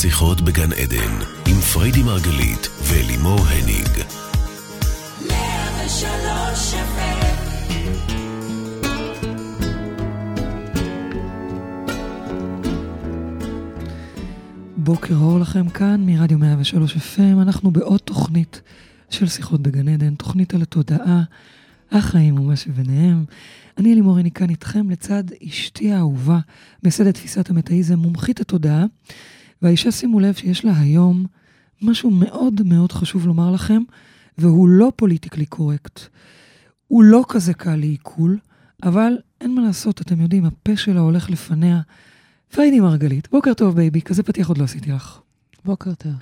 שיחות בגן עדן עם פריידי מרגלית ולימור הניג. בוקר אור לכם כאן מרדיו 103 FM. אנחנו בעוד תוכנית של שיחות בגן עדן, תוכנית על התודעה, החיים ומה שביניהם. אני לימור הניג כאן איתכם לצד אשתי האהובה, מייסדת תפיסת המטאיזם, מומחית התודעה. והאישה, שימו לב שיש לה היום משהו מאוד מאוד חשוב לומר לכם, והוא לא פוליטיקלי קורקט. הוא לא כזה קל לעיכול, אבל אין מה לעשות, אתם יודעים, הפה שלה הולך לפניה. פריידי מרגלית, בוקר טוב בייבי, כזה פתיח עוד לא עשיתי לך. בוקר טוב.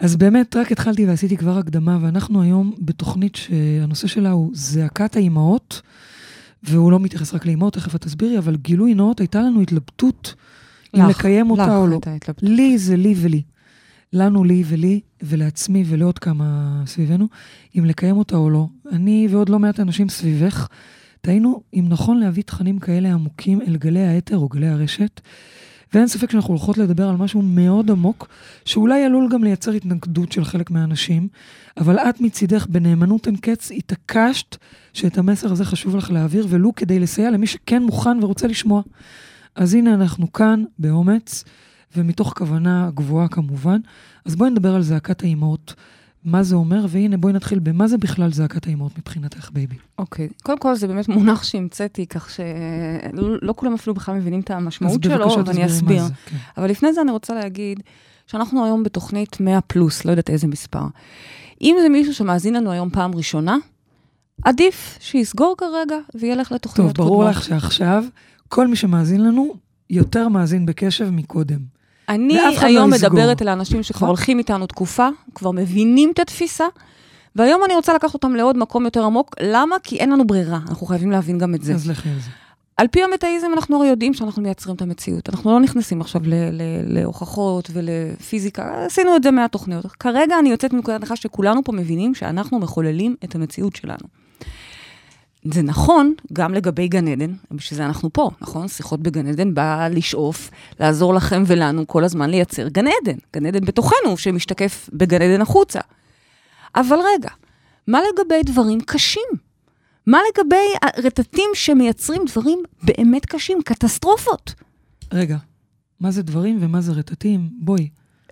אז באמת רק התחלתי ועשיתי כבר הקדמה, ואנחנו היום בתוכנית שהנושא שלה הוא זעקת האמהות, והוא לא מתייחס רק לאמהות, תכף את תסבירי, אבל גילוי נאות, הייתה לנו התלבטות אם לקיים אותה או לא. לי זה לי ולי. לנו לי ולי, ולעצמי ולעוד כמה סביבנו, אם לקיים אותה או לא. אני ועוד לא מעט אנשים סביבך, תהיינו אם נכון להביא תכנים כאלה עמוקים אל גלי היתר או גלי הרשת, ואין ספק שאנחנו הולכות לדבר על משהו מאוד עמוק, שאולי עלול גם לייצר התנגדות של חלק מהאנשים, אבל את מצידך בנאמנות אין קץ התעקשת שאת המסר הזה חשוב לך להעביר, ולו כדי לסייע למי שכן מוכן ורוצה לשמוע. אז הנה אנחנו כאן באומץ, ומתוך כוונה גבוהה כמובן. אז בואי נדבר על זעקת האמהות, מה זה אומר, והנה בואי נתחיל במה זה בכלל זעקת האמהות מבחינתך בייבי. אוקיי, קודם כל זה באמת מונח שהמצאתי, כך שלא כולם אפילו בכלל מבינים את המשמעות שלו, ואני אסביר. אבל לפני זה אני רוצה להגיד שאנחנו היום בתוכנית 100 פלוס, לא יודעת איזה מספר. אם זה מישהו שמאזין לנו היום פעם ראשונה, עדיף שיסגור כרגע וילך לתוכניות קודמות. טוב, ברור לך שעכשיו כל מי שמאזין לנו יותר מאזין בקשב מקודם. אני היום מדברת אל האנשים שכבר הולכים איתנו תקופה, כבר מבינים את התפיסה, והיום אני רוצה לקחת אותם לעוד מקום יותר עמוק. למה? כי אין לנו ברירה, אנחנו חייבים להבין גם את זה. אז לכי על זה. על פי המטאיזם אנחנו הרי יודעים שאנחנו מייצרים את המציאות, אנחנו לא נכנסים עכשיו להוכחות ולפיזיקה, עשינו את זה מהתוכניות. כרגע אני יוצאת מנקודת הנחה שכולנו פה מבינים שאנחנו מחוללים את המציאות שלנו. זה נכון גם לגבי גן עדן, בשביל זה אנחנו פה, נכון? שיחות בגן עדן באה לשאוף, לעזור לכם ולנו כל הזמן לייצר גן עדן, גן עדן בתוכנו שמשתקף בגן עדן החוצה. אבל רגע, מה לגבי דברים קשים? מה לגבי רטטים שמייצרים דברים באמת קשים, קטסטרופות? רגע, מה זה דברים ומה זה רטטים? בואי.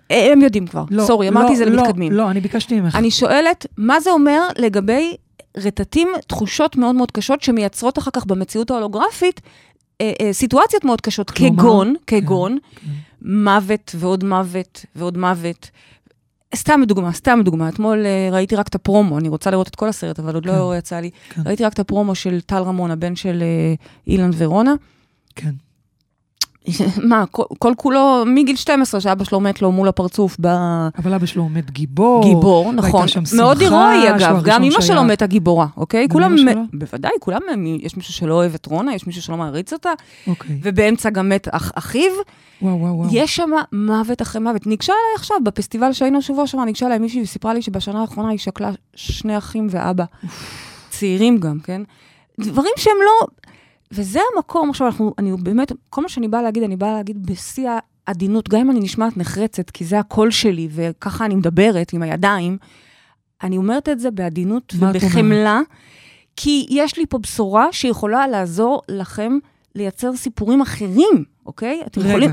הם יודעים כבר, סורי, אמרתי זה למתקדמים. לא, אני ביקשתי ממך. אני שואלת, מה זה אומר לגבי רטטים, תחושות מאוד מאוד קשות שמייצרות אחר כך במציאות ההולוגרפית סיטואציות מאוד קשות, כגון מוות ועוד מוות ועוד מוות. סתם דוגמה, אתמול ראיתי רק את הפרומו, אני רוצה לראות את כל הסרט, אבל עוד לא יצא לי. ראיתי רק את הפרומו של טל רמון, הבן של אילן ורונה. כן. מה, כל כולו, מגיל 12, שאבא שלו מת לו מול הפרצוף ב... אבל אבא שלו מת גיבור, נכון. מאוד אירועי אגב, גם אמא שלו מת הגיבורה, אוקיי? כולם, בוודאי, כולם, יש מישהו שלא אוהב את רונה, יש מישהו שלא מעריץ אותה, ובאמצע גם מת אחיו. יש שם מוות אחרי מוות. ניגשה אליי עכשיו, בפסטיבל שהיינו שבוע שמה, ניגשה אליי מישהי וסיפרה לי שבשנה האחרונה היא שקלה שני אחים ואבא. צעירים גם, כן? דברים שהם לא... וזה המקום, עכשיו אני באמת, כל מה שאני באה להגיד, אני באה להגיד בשיא העדינות, גם אם אני נשמעת נחרצת, כי זה הקול שלי, וככה אני מדברת עם הידיים, אני אומרת את זה בעדינות ובחמלה, כי יש לי פה בשורה שיכולה לעזור לכם לייצר סיפורים אחרים, אוקיי? אתם יכולים...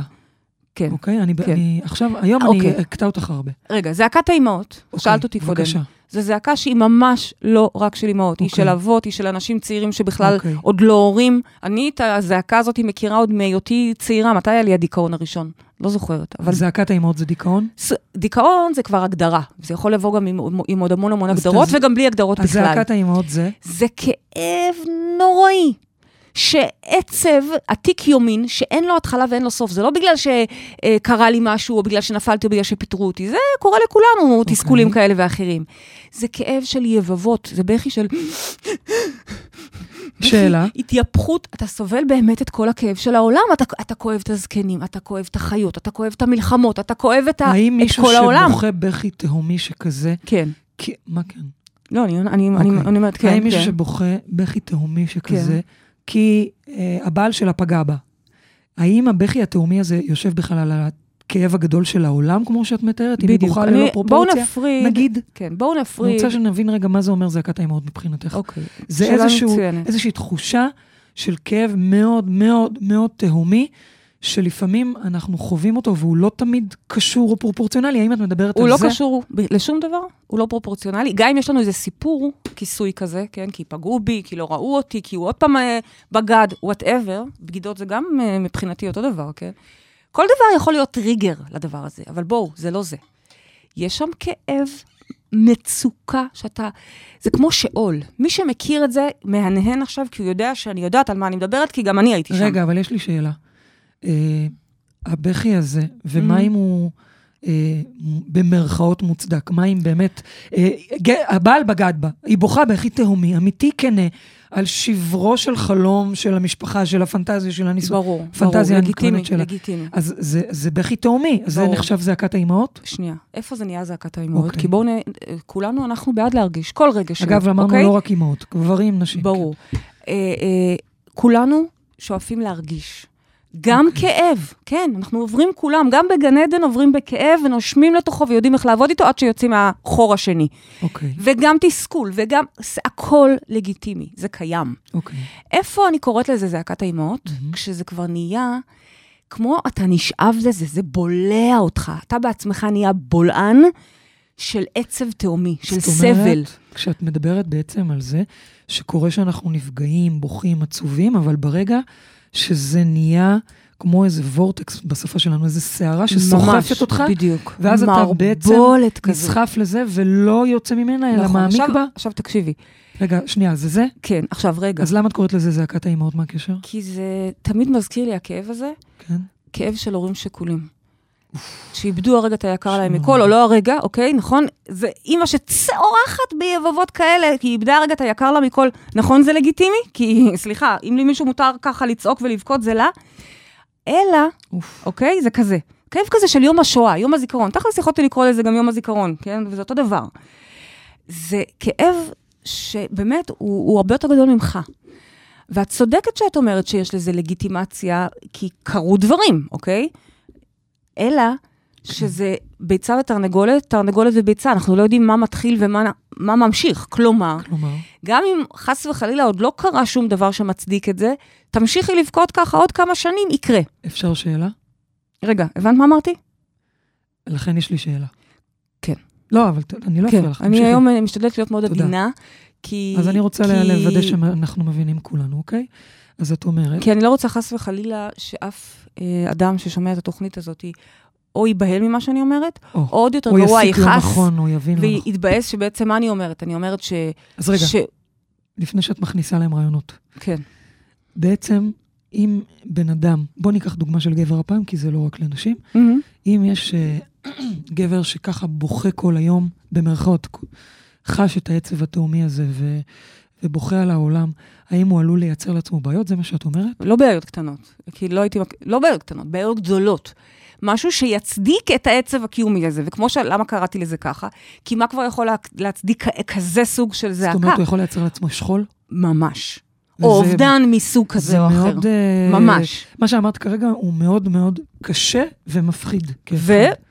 כן. אוקיי, אני עכשיו, היום אני אקטע אותך הרבה. רגע, זעקת האמהות, שאלת אותי קודם. בבקשה. זו זעקה שהיא ממש לא רק של אמהות, היא של אבות, היא של אנשים צעירים שבכלל עוד לא הורים. אני את הזעקה הזאת מכירה עוד מהיותי צעירה, מתי היה לי הדיכאון הראשון? לא זוכרת. אבל זעקת האמהות זה דיכאון? דיכאון זה כבר הגדרה, זה יכול לבוא גם עם עוד המון הגדרות וגם בלי הגדרות בכלל. אז זעקת האמהות זה? זה כאב נוראי. שעצב עתיק יומין, שאין לו התחלה ואין לו סוף, זה לא בגלל שקרה לי משהו, או בגלל שנפלתי, או בגלל שפיטרו אותי, זה קורה לכולנו, תסכולים כאלה ואחרים. זה כאב של יבבות, זה בכי של... שאלה? התייפכות, אתה סובל באמת את כל הכאב של העולם, אתה כואב את הזקנים, אתה כואב את החיות, אתה כואב את המלחמות, אתה כואב את כל העולם. האם מישהו שבוכה בכי תהומי שכזה? כן. מה כן? לא, אני אומרת כן. האם מישהו שבוכה בכי תהומי שכזה? כי הבעל שלה פגע בה. האם הבכי התאומי הזה יושב בכלל על הכאב הגדול של העולם, כמו שאת מתארת, היא מבוכה ללא פרופורציה. בואו נפריד. נגיד. כן, בואו נפריד. אני רוצה שנבין רגע מה זה אומר זעקת האמהות מבחינתך. אוקיי. זה איזושהי תחושה של כאב מאוד מאוד מאוד תהומי, שלפעמים אנחנו חווים אותו, והוא לא תמיד קשור או פרופורציונלי. האם את מדברת על זה? הוא לא קשור לשום דבר, הוא לא פרופורציונלי. גם אם יש לנו איזה סיפור, כיסוי כזה, כן? כי פגעו בי, כי לא ראו אותי, כי הוא עוד פעם בגד, whatever. בגידות זה גם מבחינתי אותו דבר, כן? כל דבר יכול להיות טריגר לדבר הזה, אבל בואו, זה לא זה. יש שם כאב, מצוקה, שאתה... זה כמו שאול. מי שמכיר את זה, מהנהן עכשיו, כי הוא יודע שאני יודעת על מה אני מדברת, כי גם אני הייתי שם. רגע, אבל יש לי שאלה. הבכי הזה, ומה אם הוא במרכאות מוצדק, מה אם באמת, הבעל בגד בה, היא בוכה בכי תהומי, אמיתי כנה, על שברו של חלום של המשפחה, של הפנטזיה, של הניסוי. ברור, לגיטימי, לגיטימי. אז זה בכי תהומי, אז זה נחשב זעקת האמהות? שנייה, איפה זה נהיה זעקת האמהות? כי בואו, כולנו אנחנו בעד להרגיש, כל רגע שלנו. אגב, למדנו לא רק אמהות, גברים, נשים. ברור. כולנו שואפים להרגיש. גם כאב, כן, אנחנו עוברים כולם, גם בגן עדן עוברים בכאב ונושמים לתוכו ויודעים איך לעבוד איתו עד שיוצאים מהחור השני. אוקיי. וגם תסכול, וגם הכל לגיטימי, זה קיים. אוקיי. איפה אני קוראת לזה זעקת האמהות? כשזה כבר נהיה, כמו אתה נשאב לזה, זה בולע אותך. אתה בעצמך נהיה בולען של עצב תאומי, של סבל. זאת אומרת, כשאת מדברת בעצם על זה, שקורה שאנחנו נפגעים, בוכים, עצובים, אבל ברגע... שזה נהיה כמו איזה וורטקס בשפה שלנו, איזה שערה שסוחפת אותך, בדיוק. ואז אתה בעצם נסחף לזה, ולא יוצא ממנה, אלא מעמיק בה. עכשיו תקשיבי. רגע, שנייה, זה זה? כן, עכשיו רגע. אז למה את קוראת לזה זעקת האמהות, מה הקשר? כי זה תמיד מזכיר לי הכאב הזה, כן. כאב של הורים שכולים. שאיבדו הרגע את היקר להם מכל, או לא הרגע, אוקיי, נכון? זה אמא שצורחת ביבבות כאלה, כי היא איבדה הרגע את היקר לה מכל, נכון זה לגיטימי? כי, סליחה, אם למישהו מותר ככה לצעוק ולבכות זה לה, אלא, אוקיי, זה כזה. כאב כזה של יום השואה, יום הזיכרון. תכלס יכולתי לקרוא לזה גם יום הזיכרון, כן? וזה אותו דבר. זה כאב שבאמת הוא הרבה יותר גדול ממך. ואת צודקת שאת אומרת שיש לזה לגיטימציה, כי קרו דברים, אוקיי? אלא שזה ביצה ותרנגולת, תרנגולת וביצה, אנחנו לא יודעים מה מתחיל ומה ממשיך, כלומר, גם אם חס וחלילה עוד לא קרה שום דבר שמצדיק את זה, תמשיכי לבכות ככה עוד כמה שנים, יקרה. אפשר שאלה? רגע, הבנת מה אמרתי? לכן יש לי שאלה. כן. לא, אבל אני לא אפשר לך. אני היום משתדלת להיות מאוד עדינה, כי... אז אני רוצה לוודא שאנחנו מבינים כולנו, אוקיי? אז את אומרת... כי אני לא רוצה חס וחלילה שאף אדם ששומע את התוכנית הזאת, או ייבהל ממה שאני אומרת, או עוד יותר גרוע ייחס, או יסיק לא נכון, או יבין לא נכון. ויתבאס שבעצם מה אני אומרת? אני אומרת ש... אז רגע, לפני שאת מכניסה להם רעיונות. כן. בעצם, אם בן אדם, בוא ניקח דוגמה של גבר הפעם, כי זה לא רק לנשים, אם יש גבר שככה בוכה כל היום, במרכאות, חש את העצב התאומי הזה, ובוכה על העולם, האם הוא עלול לייצר לעצמו בעיות? זה מה שאת אומרת? לא בעיות קטנות, כי לא הייתי... לא בעיות קטנות, בעיות גדולות. משהו שיצדיק את העצב הקיומי הזה, וכמו שלמה קראתי לזה ככה, כי מה כבר יכול להצדיק כזה סוג של זעקה? זאת אומרת, הוא יכול לייצר לעצמו שכול? ממש. או אובדן מסוג כזה או אחר. ממש. מה שאמרת כרגע הוא מאוד מאוד קשה ומפחיד.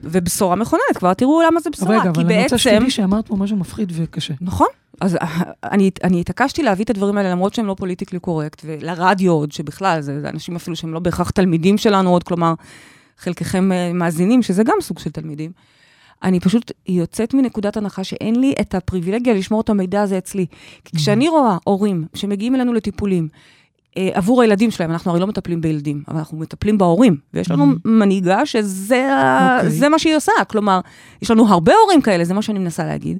ובשורה מכוננת, כבר תראו למה זה בשורה. רגע, אבל אני רוצה שתדעי שאמרת פה משהו מפחיד וקשה. נכון. אז אני התעקשתי להביא את הדברים האלה, למרות שהם לא פוליטיקלי קורקט, ולרדיו עוד, שבכלל, זה אנשים אפילו שהם לא בהכרח תלמידים שלנו עוד, כלומר, חלקכם מאזינים, שזה גם סוג של תלמידים. אני פשוט יוצאת מנקודת הנחה שאין לי את הפריבילגיה לשמור את המידע הזה אצלי. כי כשאני רואה הורים שמגיעים אלינו לטיפולים, עבור הילדים שלהם, אנחנו הרי לא מטפלים בילדים, אבל אנחנו מטפלים בהורים, ויש לנו מנהיגה שזה מה שהיא עושה, כלומר, יש לנו הרבה הורים כאלה, זה מה שאני מנסה להגיד,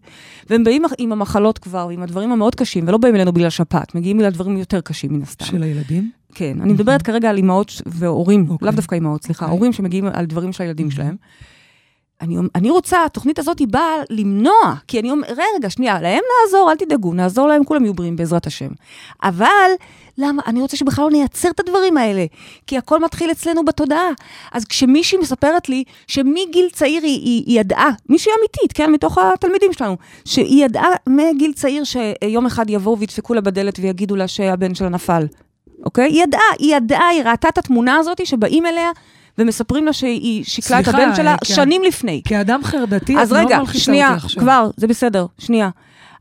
והם באים עם המחלות כבר, עם הדברים המאוד קשים, ולא באים אלינו בגלל שפעת, מגיעים אל הדברים יותר קשים מן הסתם. של הילדים? כן, אני מדברת כרגע על אמהות והורים, לאו דווקא אמהות, סליחה, הורים שמגיעים על דברים של הילדים שלהם, אני רוצה, התוכנית הזאת היא באה למנוע, כי אני אומר, רגע, שנייה, להם נעזור, אל תדאגו, נעזור להם, כולם יהיו בריאים בעזרת השם. אבל, למה? אני רוצה שבכלל לא נייצר את הדברים האלה, כי הכל מתחיל אצלנו בתודעה. אז כשמישהי מספרת לי, שמגיל צעיר היא ידעה, מישהי אמיתית, כן, מתוך התלמידים שלנו, שהיא ידעה מגיל צעיר שיום אחד יבואו וידפקו לה בדלת ויגידו לה שהבן שלה נפל. אוקיי? היא ידעה, היא ראתה את התמונה הזאת שבאים אליה ומספרים לה שהיא שיקלה את הבן שלה שנים לפני. כאדם חרדתי, אז רגע, שנייה, כבר, זה בסדר, שנייה.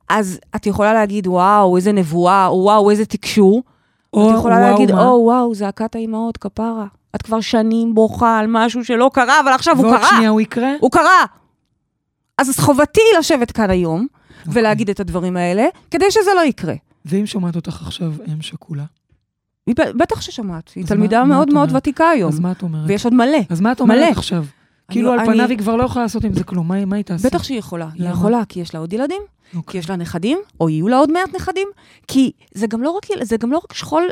אז את יכולה להגיד, וואו, איזה נבואה, וואו, איזה תקשור. את יכולה להגיד, וואו, זעקת האמהות, כפרה. את כבר שנים בוכה על משהו שלא קרה, אבל עכשיו הוא קרה. ועוד שנייה הוא יקרה. הוא קרה. אז חובתי לשבת כאן היום, ולהגיד את הדברים האלה, כדי שזה לא יקרה. ואם שומעת אותך עכשיו, אם שכולה? בטח ששמעת. היא תלמידה מאוד מאוד ותיקה היום. אז מה את אומרת? ויש עוד מלא. אז מה את אומרת עכשיו? כאילו על פניו היא כבר לא יכולה לעשות עם זה כלום. מה היא תעשה? בטח שהיא יכולה. היא יכולה כי יש לה עוד ילדים, כי יש לה נכדים, או יהיו לה עוד 100 נכדים, כי זה גם לא רק שכול,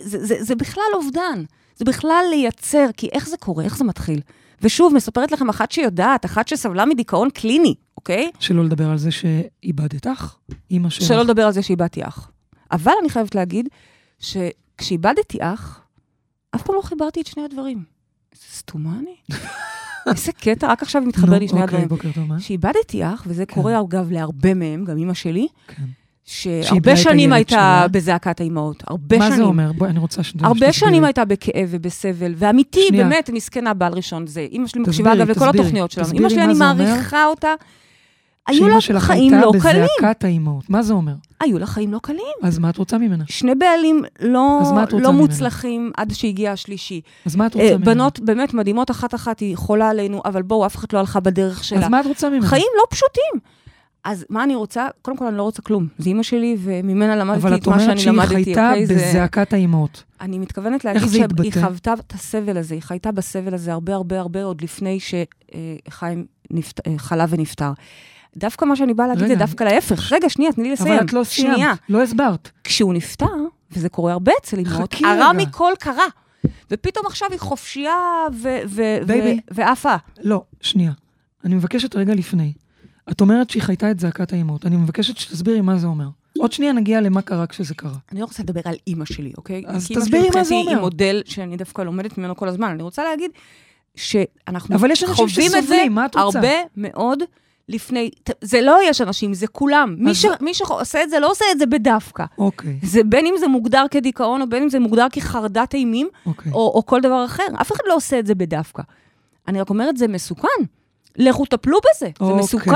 זה בכלל אובדן. זה בכלל לייצר, כי איך זה קורה, איך זה מתחיל. ושוב, מספרת לכם אחת שיודעת, אחת שסבלה מדיכאון קליני, אוקיי? שלא לדבר על זה שאיבדת אח, אמא שלך. שלא לדבר על זה שאיבדתי אח. אבל אני חייבת להגיד שכשאיבדתי אח, אף פעם לא חיברתי את שני הדברים. איזה סתומה אני? איזה קטע, רק עכשיו מתחבר לי שני הדברים. שאיבדתי אח, וזה קורה אגב להרבה מהם, גם אמא שלי, שהרבה שנים הייתה בזעקת האימהות, הרבה שנים. מה זה אומר? בואי, אני רוצה שתסבירי. הרבה שנים הייתה בכאב ובסבל, ואמיתי, באמת, מסכנה בעל ראשון זה. אמא שלי מקשיבה אגב לכל התוכניות שלנו. אמא שלי, אני מעריכה אותה. היו לה חיים לא קלים. שאמא שלך הייתה בזעקת האימהות. מה זה אומר? היו לה חיים לא קלים. אז מה את רוצה ממנה? שני בעלים לא מוצלחים עד שהגיע השלישי. אז מה את רוצה ממנה? בנות באמת מדהימות, אחת היא חולה עלינו, אבל בואו, אף אחד לא הלכה בדרך שלה. אז מה את רוצה ממנה? חיים לא פשוטים. אז מה אני רוצה? קודם כל אני לא רוצה כלום. זה אמא שלי, וממנה למדתי את מה שאני למדתי. אבל את אומרת שהיא חייתה בזעקת האימהות. אני מתכוונת להגיד שהיא חוותה את הסבל הזה, היא חייתה בסבל הזה הרבה הרבה הרבה עוד לפני שחיים חלה ונפטר. דווקא מה שאני באה להגיד זה דווקא להפך. רגע, שנייה, תני לי לסיים. אבל את לא סיימת, לא הסברת. כשהוא נפטר, וזה קורה הרבה אצל אמהות, הרע מכל קרה. ופתאום עכשיו היא חופשייה ועפה. לא, שנייה. אני מבקשת רגע לפני. את אומרת שהיא חייתה את זעקת האמהות. אני מבקשת שתסבירי מה זה אומר. עוד שנייה נגיע למה קרה כשזה קרה. אני לא רוצה לדבר על אמא שלי, אוקיי? אז תסבירי מה זה אומר. היא מודל שאני דווקא לומדת ממנו כל הזמן. אני רוצה להגיד שאנחנו חווים את זה הרבה מאוד לפני. זה לא יש אנשים, זה כולם. מי שעושה את זה לא עושה את זה בדווקא. אוקיי. בין אם זה מוגדר כדיכאון, או בין אם זה מוגדר כחרדת אימים, או כל דבר אחר. אף אחד לא עושה את זה בדווקא. אני רק אומרת, זה מסוכן. לכו תפלו בזה, זה מסוכן.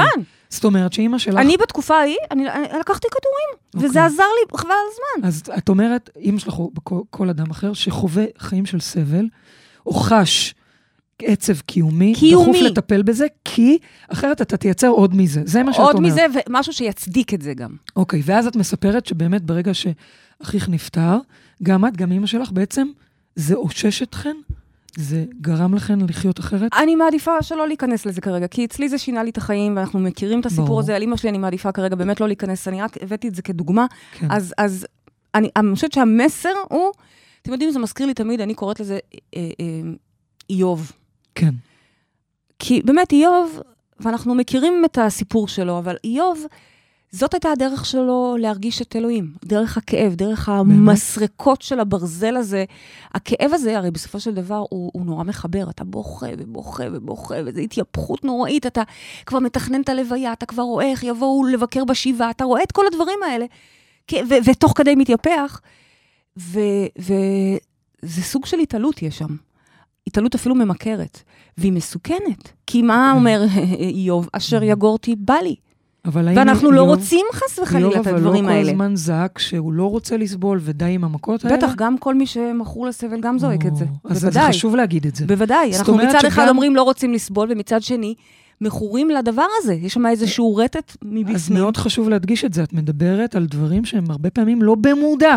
זאת אומרת שאמא שלך... אני בתקופה ההיא, אני לקחתי כדורים, וזה עזר לי חבל הזמן. אז את אומרת, אמא שלך או כל אדם אחר, שחווה חיים של סבל, או חש עצב קיומי, דחוף לטפל בזה, כי אחרת אתה תייצר עוד מזה. זה מה שאת אומרת. עוד מזה, ומשהו שיצדיק את זה גם. אוקיי, ואז את מספרת שבאמת ברגע שאחיך נפטר, גם את, גם אמא שלך, בעצם זה אושש אתכן? זה גרם לכן לחיות אחרת? אני מעדיפה שלא להיכנס לזה כרגע, כי אצלי זה שינה לי את החיים, ואנחנו מכירים את הסיפור הזה, על אמא שלי אני מעדיפה כרגע באמת לא להיכנס, אני רק הבאתי את זה כדוגמה, אז אני חושבת שהמסר הוא, אתם יודעים, זה מזכיר לי תמיד, אני קוראת לזה איוב. כן. כי באמת איוב, ואנחנו מכירים את הסיפור שלו, אבל איוב, זאת הייתה הדרך שלו להרגיש את אלוהים, דרך הכאב, דרך המסרקות של הברזל הזה. הכאב הזה, הרי בסופו של דבר, הוא נורא מחבר, אתה בוכה ובוכה ובוכה, וזו התייפכות נוראית, אתה כבר מתכנן את הלוויה, אתה כבר רואה איך יבואו לבקר בשבעה, אתה רואה את כל הדברים האלה, ותוך כדי מתייפח, וזה סוג של התעלות יש שם. התעלות אפילו ממכרת, והיא מסוכנת, כי מה אומר איוב, אשר יגורתי בא לי, ואנחנו לא רוצים חס וחלילה את הדברים האלה. אבל לא כל הזמן זעק שהוא לא רוצה לסבול ודי עם המכות האלה. בטח, גם כל מי שמכור לסבל גם זועק את זה. אז זה חשוב להגיד את זה. בוודאי, אנחנו מצד אחד אומרים לא רוצים לסבול, ומצד שני מכורים לדבר הזה. יש שם איזשהו רטט מבפנים. אז מאוד חשוב להדגיש את זה. את מדברת על דברים שהם הרבה פעמים לא במודע.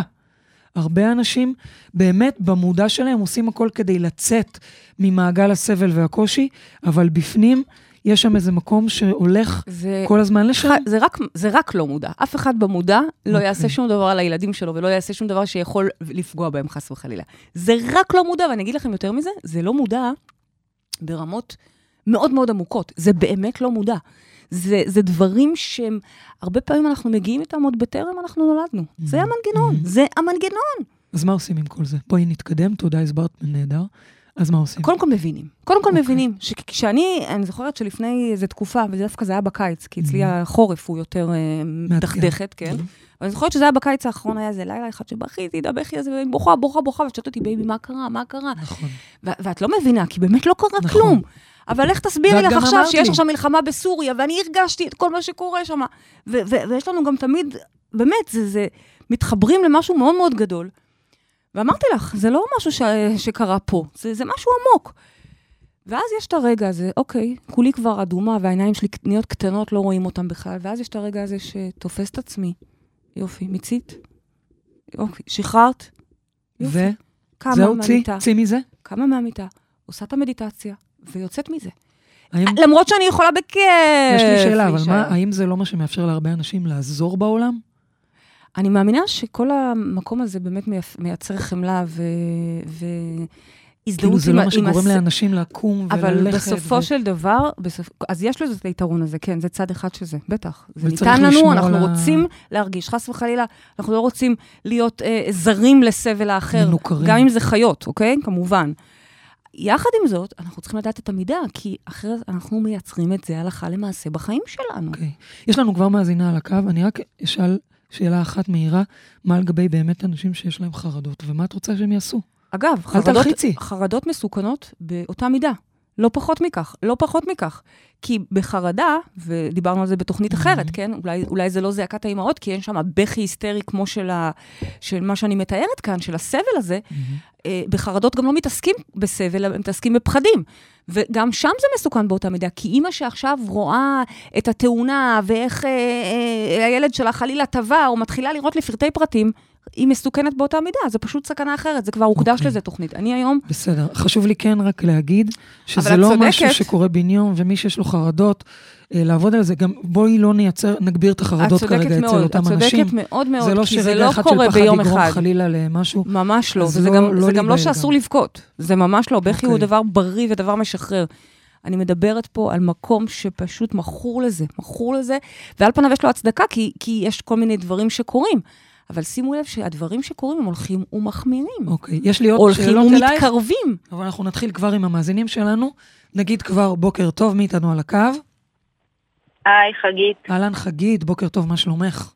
הרבה אנשים באמת במודע שלהם עושים הכל כדי לצאת ממעגל הסבל והקושי, אבל בפנים יש שם איזה מקום שהולך כל הזמן לשם? זה רק לא מודע. אף אחד במודע לא יעשה שום דבר על הילדים שלו, ולא יעשה שום דבר שיכול לפגוע בהם חס וחלילה. זה רק לא מודע, ואני אגיד לכם יותר מזה, זה לא מודע ברמות מאוד מאוד עמוקות. זה באמת לא מודע. זה דברים שהם, הרבה פעמים אנחנו מגיעים איתם עוד בטרם אנחנו נולדנו. זה המנגנון. אז מה עושים עם כל זה? בואי נתקדם, תודה, הסברת נהדר. אז מה עושים? קודם כל מבינים. קודם כל מבינים, שאני זוכרת שלפני איזו תקופה, וזה דווקא זה היה בקיץ, כי אצלי החורף הוא יותר דחדכת, כן? אבל אני זוכרת שזה היה בקיץ האחרון, היה איזה לילה אחד שבכיתי, דבכי, אז בוכה, בוכה, בוכה, ושאלת אותי, בייבי, מה קרה, מה קרה? נכון. ואת לא מבינה, כי באמת לא קרה כלום. אבל איך תסבירי לך עכשיו שיש עכשיו מלחמה בסוריה, ואני הרגשתי את כל מה שקורה שם. ויש לנו גם תמיד, באמת, זה מתחברים למשהו מאוד מאוד גדול. ואמרתי לך, זה לא משהו שקרה פה, זה משהו עמוק. ואז יש את הרגע הזה, אוקיי, כולי כבר אדומה, והעיניים שלי קטניות קטנות, לא רואים אותם בכלל, ואז יש את הרגע הזה שתופס את עצמי. יופי, מיצית? יופי, שחררת? יופי. זהו, צי מזה? כמה מהמיטה? עושה את המדיטציה, ויוצאת מזה. למרות שאני יכולה בכיף. יש לי שאלה, אבל האם זה לא מה שמאפשר להרבה אנשים לעזור בעולם? אני מאמינה שכל המקום הזה באמת מייצר חמלה והזדהות. זה לא מה שגורם לאנשים לקום וללכת. אבל בסופו של דבר, אז יש לו את היתרון הזה, כן, זה צד אחד שזה, בטח. זה ניתן לנו, אנחנו רוצים להרגיש, חס וחלילה, אנחנו לא רוצים להיות זרים לסבל האחר, גם אם זה חיות, אוקיי? כמובן. יחד עם זאת, אנחנו צריכים לדעת את המידה, כי אחרת אנחנו מייצרים את זה הלכה למעשה בחיים שלנו. יש לנו כבר מאזינה על הקו, אני רק אשאל... שאלה אחת מהירה, מה לגבי באמת אנשים שיש להם חרדות, ומה את רוצה שהם יעשו? אגב, חרדות מסוכנות באותה מידה, לא פחות מכך, לא פחות מכך, כי בחרדה, ודיברנו על זה בתוכנית אחרת, כן? אולי זה לא זעקת האמהות, כי אין שם בכי היסטרי כמו של מה שאני מתארת כאן, של הסבל הזה, בחרדות גם לא מתעסקים בסבל, הם מתעסקים בפחדים, וגם שם זה מסוכן באותה מידה, כי אימא שעכשיו רואה את התאונה, ואיך הילד שלה חלילה טבע, או מתחילה לראות לפרטי פרטים, היא מסוכנת באותה מידה, זה פשוט סכנה אחרת, זה כבר הוקדש לזה תוכנית. אני היום... בסדר, חשוב לי כן רק להגיד, שזה לא משהו שקורה בן יום, ומי שיש לו חרדות, לעבוד על זה, גם בואי לא נגביר את החרדות כרגע אצל אותם אנשים. את צודקת מאוד מאוד, כי זה לא קורה ביום אחד. זה לא שרגע אחד של פחד יגרום חלילה למשהו. ממש לא, זה גם לא שאסור לבכות. זה ממש לא, בכי הוא דבר בריא ודבר משחרר. אני מדברת פה על מקום שפשוט מכור לזה, ועל פניו יש לו הצדקה, כי יש כל מיני דברים שקורים. אבל שימו לב שהדברים שקורים הם הולכים ומחמירים. אוקיי, יש לי עוד שאלות אלייך. הולכים ומתקרבים. אבל אנחנו נתחיל כבר עם המאזינים שלנו. נגיד כבר בוקר טוב, מי איתנו על הקו? היי, חגית. אהלן חגית, בוקר טוב, מה שלומך?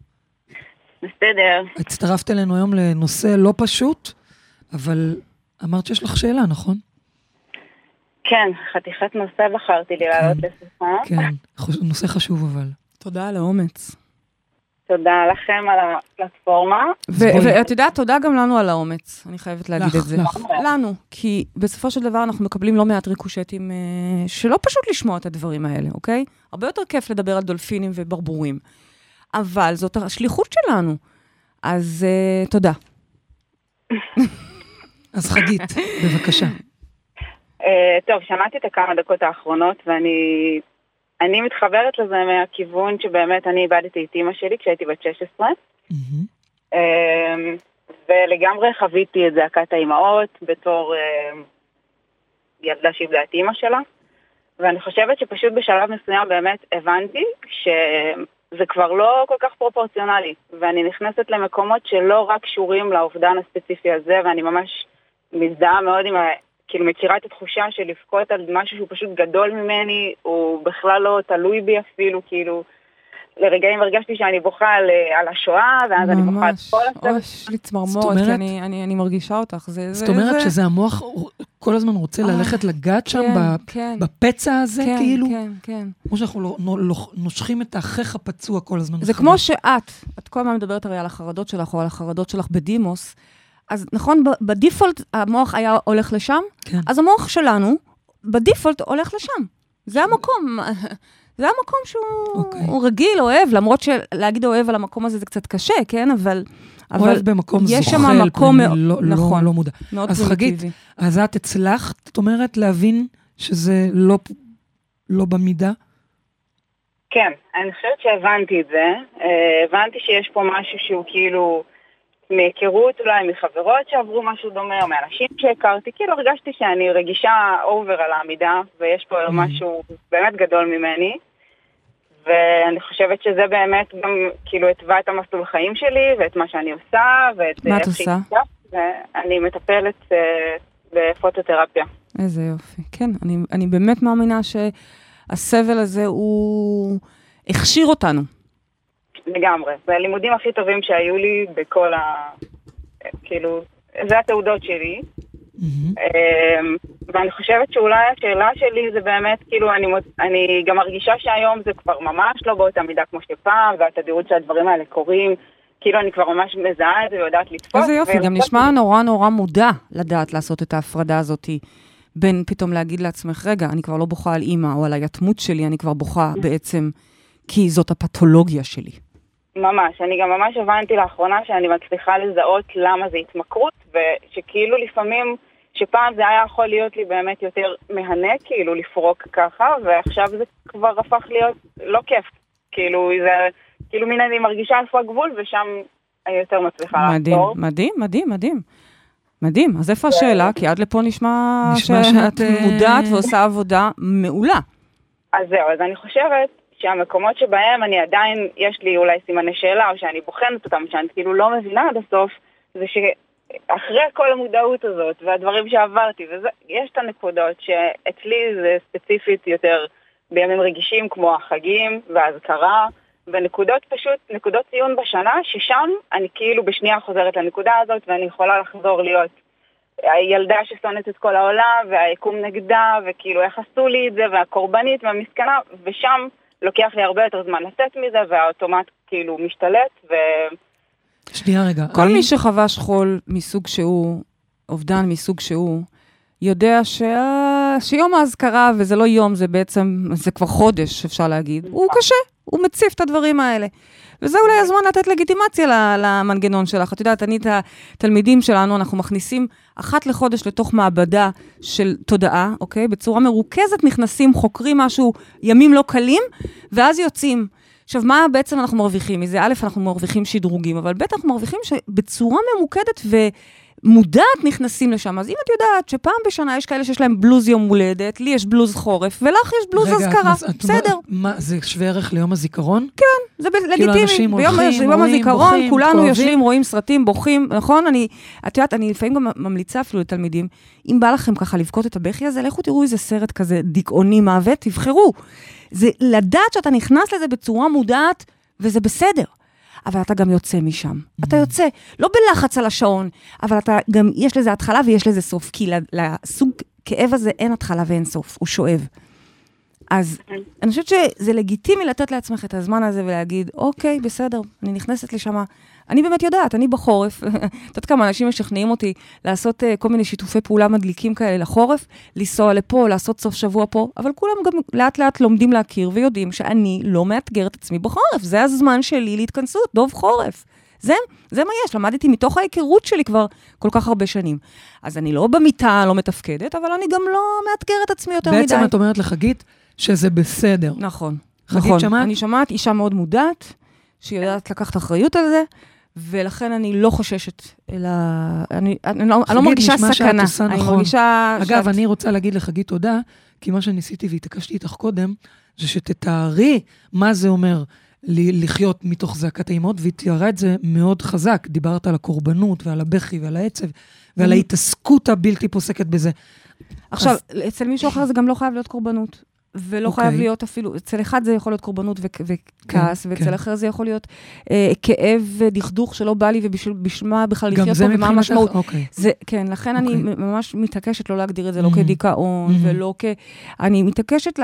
בסדר. הצטרפת אלינו היום לנושא לא פשוט, אבל אמרת שיש לך שאלה, נכון? כן, חתיכת נושא בחרתי לי לעלות לשיחה. כן, נושא חשוב אבל. תודה על האומץ. תודה לכם על הפלטפורמה. ואת יודעת, תודה גם לנו על האומץ. אני חייבת להגיד את זה. לנו, כי בסופו של דבר אנחנו מקבלים לא מעט ריקושטים שלא פשוט לשמוע את הדברים האלה, אוקיי? הרבה יותר כיף לדבר על דולפינים וברבורים. אבל זאת השליחות שלנו. אז תודה. אז חגית, בבקשה. טוב, שמעתי את כמה דקות האחרונות, ואני... אני מתחברת לזה מהכיוון שבאמת אני איבדתי את אמא שלי כשהייתי בת 16. ולגמרי חוויתי את זעקת האמהות בתור ילדה שאיבדה את אמא שלה. ואני חושבת שפשוט בשלב מסוים באמת הבנתי שזה כבר לא כל כך פרופורציונלי. ואני נכנסת למקומות שלא רק קשורים לאובדן הספציפי הזה, ואני ממש מזדהה מאוד עם ה... כאילו מכירה את התחושה של לבכות על משהו שהוא פשוט גדול ממני, הוא בכלל לא תלוי בי אפילו, כאילו, לרגעים הרגשתי שאני בוכה על השואה, ואז אני בוכה על כל הסבל. ממש, לי צמרמורת, כי אני מרגישה אותך. זאת אומרת שזה המוח כל הזמן רוצה ללכת לגעת שם בפצע הזה, כאילו? כן, כן. כמו שאנחנו נושכים את האחך הפצוע כל הזמן. זה כמו שאת כל הזמן מדברת הרי על החרדות שלך, או על החרדות שלך בדימוס, אז נכון, בדיפולט המוח היה הולך לשם, כן. אז המוח שלנו, בדיפולט הולך לשם. זה המקום, זה המקום שהוא הוא רגיל, אוהב, למרות שלהגיד אוהב על המקום הזה זה קצת קשה, כן, אבל... אוהב במקום זוכה, מקום נכון, לא מודע. אז חגית, אז את הצלחת, זאת אומרת, להבין שזה לא במידה? כן, אני חושבת שהבנתי את זה. הבנתי שיש פה משהו שהוא כאילו... מהיכרות אולי, מחברות שעברו משהו דומה, או מאנשים שהכרתי, כאילו הרגשתי שאני רגישה אובר על העמידה, ויש פה משהו באמת גדול ממני, ואני חושבת שזה באמת גם, כאילו, התווה את המסלול חיים שלי, ואת מה שאני עושה, ואת... מה את עושה? ואני מטפלת בפוטותרפיה. איזה יופי. כן, אני באמת מאמינה שהסבל הזה הוא הכשיר אותנו. לגמרי. זה הלימודים הכי טובים שהיו לי בכל ה... כאילו, זה התעודות שלי. ואני חושבת שאולי השאלה שלי זה באמת, כאילו, אני גם מרגישה שהיום זה כבר ממש לא באותה מידה כמו שפעם, והתדירות שהדברים האלה קורים, כאילו אני כבר ממש מזהה את זה ויודעת לתפוס. איזה יופי, גם נשמע נורא נורא מודע לדעת לעשות את ההפרדה הזאת, בין פתאום להגיד לעצמך, רגע, אני כבר לא בוכה על אימא או על היתמות שלי, אני כבר בוכה בעצם, כי זאת הפתולוגיה שלי. ממש, אני גם ממש הבנתי לאחרונה שאני מצליחה לזהות למה זה התמכרות, ושכאילו לפעמים, שפעם זה היה יכול להיות לי באמת יותר מהנה, כאילו לפרוק ככה, ועכשיו זה כבר הפך להיות לא כיף. כאילו זה... כאילו מן אני מרגישה איפה הגבול, ושם היותר מצליחה לעבור. מדהים, מדהים, מדהים. מדהים, אז איפה השאלה? כי עד לפה נשמע שאת מודעת ועושה עבודה מעולה. אז זהו, אז אני חושבת שהמקומות שבהם אני עדיין, יש לי אולי סימני שאלה, או שאני בוחנת אותם, שאני כאילו לא מבינה עד הסוף, זה שאחרי כל המודעות הזאת, והדברים שעברתי, יש את הנקודות שאצלי זה ספציפית יותר בימים רגישים, כמו החגים וההזכרה, ונקודות פשוט, נקודות ציון בשנה, ששם אני כאילו בשנייה חוזרת לנקודה הזאת, ואני יכולה לחזור להיות הילדה ששונאת את כל העולם, והיקום נגדה, וכאילו איך עשו לי את זה, והקורבנית והמסכנה, ושם לוקח לי הרבה יותר זמן לצאת מזה, והאוטומט כאילו משתלט, ו... שנייה רגע. כל מי שחווה שכול מסוג שהוא, אובדן מסוג שהוא, יודע שיום ההזכרה, וזה לא יום, זה בעצם, זה כבר חודש, אפשר להגיד, הוא קשה. הוא מציף את הדברים האלה. וזה אולי הזמן לתת לגיטימציה למנגנון שלך. את יודעת, אני את התלמידים שלנו, אנחנו מכניסים אחת לחודש לתוך מעבדה של תודעה, אוקיי? בצורה מרוכזת נכנסים, חוקרים משהו, ימים לא קלים, ואז יוצאים. עכשיו, מה בעצם אנחנו מרוויחים? מזה א', אנחנו מרוויחים שדרוגים, אבל ב', אנחנו מרוויחים שבצורה ממוקדת ומודעת נכנסים לשם. אז אם את יודעת שפעם בשנה יש כאלה שיש להם בלוז יום הולדת, לי יש בלוז חורף, ולך יש בלוז הזכרה. בסדר. מה, זה שווה ערך ליום הזיכרון? כן, זה לגיטימי. ביום הזיכרון כולנו יושבים, רואים סרטים, בוכים, נכון? את יודעת, אני לפעמים גם ממליצה אפילו לתלמידים, אם בא לכם ככה לבכות את הבכי הזה, לכו תראו איזה סרט כזה דיכאוני מוות, תבחרו. זה לדעת שאתה נכנס לזה בצורה מודעת, וזה בסדר. אבל אתה גם יוצא משם. אתה יוצא, לא בלחץ על השעון, אבל אתה גם, יש לזה התחלה ויש לזה סוף, כי לסוג כאב הזה אין התחלה ואין סוף, הוא שואב. אז אני חושבת שזה לגיטימי לתת לעצמך את הזמן הזה ולהגיד, אוקיי, בסדר, אני נכנסת לשם. אני באמת יודעת, אני בחורף, תת כמה אנשים משכנעים אותי לעשות כל מיני שיתופי פעולה מדליקים כאלה לחורף, לנסוע לפה, לעשות סוף שבוע פה, אבל כולם גם לאט לאט לומדים להכיר ויודעים שאני לא מאתגרת עצמי בחורף, זה הזמן שלי להתכנסות, דוב חורף. זה מה יש, למדתי מתוך ההיכרות שלי כבר כל כך הרבה שנים. אז אני לא במיטה, לא מתפקדת, אבל אני גם לא מאתגרת עצמי יותר מדי. בעצם את אומרת לחגית שזה בסדר. נכון. חגית שמעת? אני שמעת אישה מאוד מודעת, שיודעת לקחת אחריות על זה, ולכן אני לא חוששת, אלא... אני לא מרגישה סכנה. אני מרגישה... אגב, אני רוצה להגיד לחגית תודה, כי מה שניסיתי והתעקשתי איתך קודם, זה שתתארי מה זה אומר לחיות מתוך זעקת האמהות, והיא תיארה את זה מאוד חזק. דיברת על הקורבנות ועל הבכי ועל העצב, ועל ההתעסקות הבלתי פוסקת בזה. עכשיו, אצל מישהו אחר זה גם לא חייב להיות קורבנות. ולא חייב להיות אפילו, אצל אחד זה יכול להיות קורבנות וכעס, ואצל אחר זה יכול להיות כאב ודכדוך שלא בא לי, ובשביל מה בכלל לחיות פה, ומה המשמעות. כן, לכן אני ממש מתעקשת לא להגדיר את זה, לא כדיכאון, ולא כ... אני מתעקשת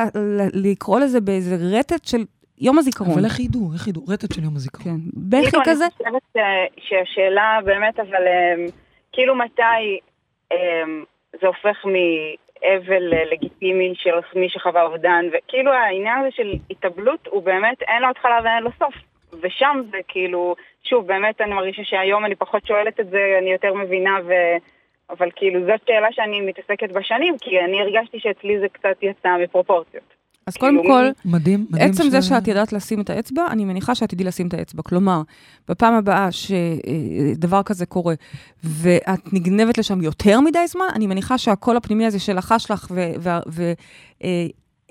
לקרוא לזה באיזה רטט של יום הזיכרון. אבל איך ידעו? איך ידעו? רטט של יום הזיכרון. בכלל כזה? אני חושבת שהשאלה באמת, אבל כאילו מתי זה הופך מ... אבל לגיטימי של מי שחווה אובדן, וכאילו העניין הזה של התאבלות הוא באמת אין לו התחלה ואין לו סוף, ושם זה כאילו, שוב באמת אני מרגישה שהיום אני פחות שואלת את זה, אני יותר מבינה, אבל כאילו זאת שאלה שאני מתעסקת בשנים, כי אני הרגשתי שאצלי זה קצת יצא מפרופורציות. אז קודם כל, עצם זה שאת ידעת לשים את האצבע, אני מניחה שאת ידעי לשים את האצבע. כלומר, בפעם הבאה שדבר כזה קורה, ואת נגנבת לשם יותר מדי זמן, אני מניחה שהקול הפנימי הזה של החש לך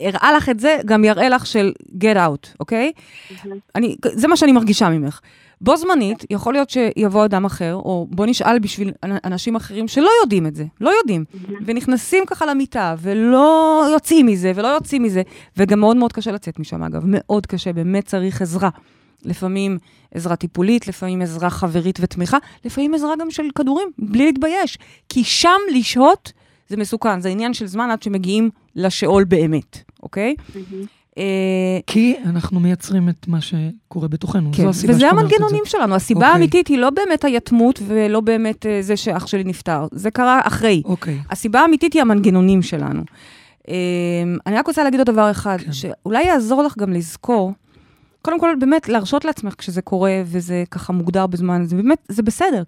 הראה לך את זה, גם יראה לך של get out, אוקיי? זה מה שאני מרגישה ממך. בו זמנית, יכול להיות שיבוא אדם אחר, או בוא נשאל בשביל אנשים אחרים שלא יודעים את זה, לא יודעים, ונכנסים ככה למיטה, ולא יוצאים מזה, ולא יוצאים מזה, וגם מאוד מאוד קשה לצאת משם, אגב, מאוד קשה, באמת צריך עזרה. לפעמים עזרה טיפולית, לפעמים עזרה חברית ותמיכה, לפעמים עזרה גם של כדורים, בלי להתבייש, כי שם לשהות זה מסוכן, זה עניין של זמן עד שמגיעים לשאול באמת, אוקיי? כי אנחנו מייצרים את מה שקורה בתוכנו, וזה המנגנונים שלנו, הסיבה האמיתית היא לא באמת היתמות, ולא באמת זה שאח שלי נפטר, זה קרה אחרי, הסיבה האמיתית היא המנגנונים שלנו. אני רק רוצה להגיד עוד דבר אחד, שאולי יעזור לך גם לזכור, קודם כל, באמת, להרשות לעצמך כשזה קורה, וזה ככה מוגדר בזמן, זה באמת, זה בסדר.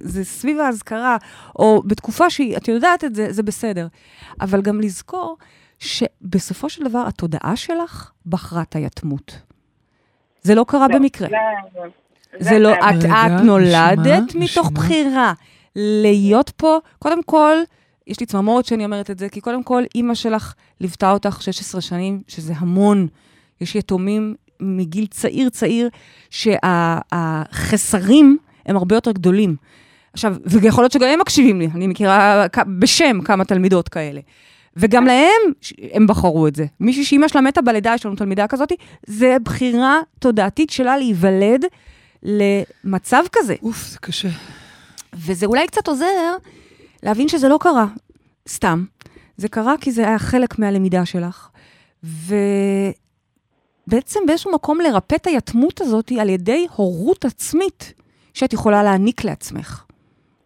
זה סביב ההזכרה, או בתקופה שאת יודעת את זה, זה בסדר. אבל גם לזכור שבסופו של דבר, התודעה שלך בחרה את היתמות. זה לא קרה במקרה. זה לא, את נולדת מתוך בחירה. להיות פה, קודם כל, יש לי צמרמורת שאני אומרת את זה, כי קודם כל, אמא שלך ליוותה אותך 16 שנים, שזה המון. יש יתומים מגיל צעיר, שהחסרים הם הרבה יותר גדולים. עכשיו, ויכול להיות שגם הם מקשיבים לי, אני מכירה בשם כמה תלמידות כאלה. וגם להם, הם בחרו את זה. מישהי שאימא שלה מתה בלידה, יש לנו תלמידה כזאת, זה בחירה תודעתית שלה להיוולד למצב כזה. אוף, זה קשה. וזה אולי קצת עוזר להבין שזה לא קרה, סתם. זה קרה כי זה היה חלק מהלמידה שלך. בעצם באיזשהו מקום לרפא את היתמות הזאת על ידי הורות עצמית שאת יכולה להעניק לעצמך.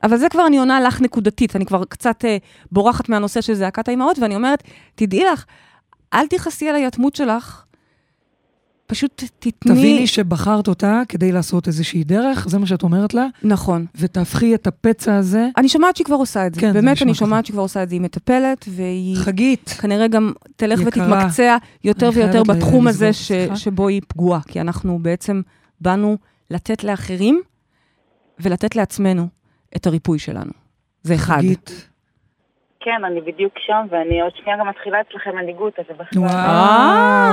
אבל זה כבר אני עונה לך נקודתית, אני כבר קצת בורחת מהנושא של זעקת האמהות, ואני אומרת, תדעי לך, אל תיחסי על היתמות שלך, פשוט תתני... תביני שבחרת אותה כדי לעשות איזושהי דרך, זה מה שאת אומרת לה. נכון. ותהפכי את הפצע הזה. אני שומעת שהיא כבר עושה את זה. כן, באמת, אני שומעת שהיא כבר עושה את זה. היא מטפלת, והיא... חגית. כנראה גם תלך ותתמקצע יותר ויותר בתחום הזה שבו היא פגועה. כי אנחנו בעצם באנו לתת לאחרים, ולתת לעצמנו את הריפוי שלנו. זה אחד. חגית. כן, אני בדיוק שם, ואני עוד שנייה גם מתחילה אצלכם הניגות, אז זה בכלל. וואו,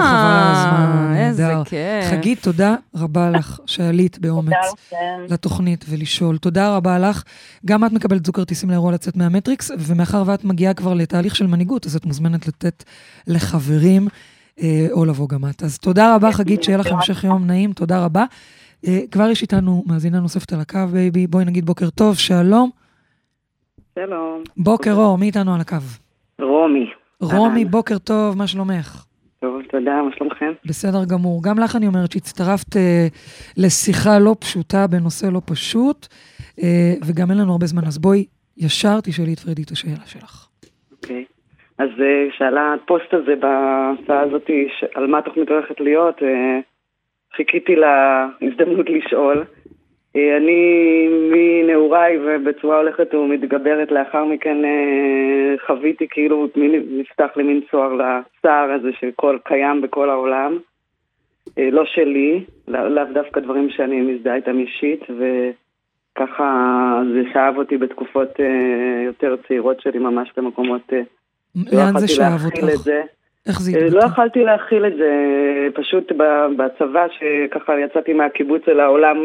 חבל הזמן, איזה כיף. חגית, תודה רבה לך שעלית באומץ לתוכנית ולשאול. תודה רבה לך. גם את מקבלת זוג כרטיסים לאירוע לצאת מהמטריקס, ומאחר ואת מגיעה כבר לתהליך של מנהיגות, אז את מוזמנת לתת לחברים או לבוא גם את. אז תודה רבה, חגית, שיהיה לך המשך יום נעים, תודה רבה. כבר יש איתנו מאזינה נוספת על הקו, בייבי, בואי נגיד בוקר טוב, שלום. שלום. בוקר אור, מי איתנו על הקו? רומי. רומי, בוקר טוב, מה שלומך? טוב, תודה, מה שלומכם? בסדר גמור. גם לך אני אומרת שהצטרפת לשיחה לא פשוטה בנושא לא פשוט, וגם אין לנו הרבה זמן, אז בואי ישר תשאלי את פריידי את השאלה שלך. אוקיי. אז שאלה הפוסט הזה בהצעה הזאת, על מה תוכנית הולכת להיות, חיכיתי להזדמנות לשאול, אני מנעוריי ובצורה הולכת ומתגברת לאחר מכן חוויתי כאילו נפתח לי מין צוהר לצער הזה שכל קיים בכל העולם, לא שלי, לאו דווקא דברים שאני מזדהה איתם אישית, וככה זה שאב אותי בתקופות יותר צעירות שלי ממש במקומות. לאן זה שאב אותך? לא יכלתי להכיל את זה, פשוט בצבא שככה יצאתי מהקיבוץ אל העולם,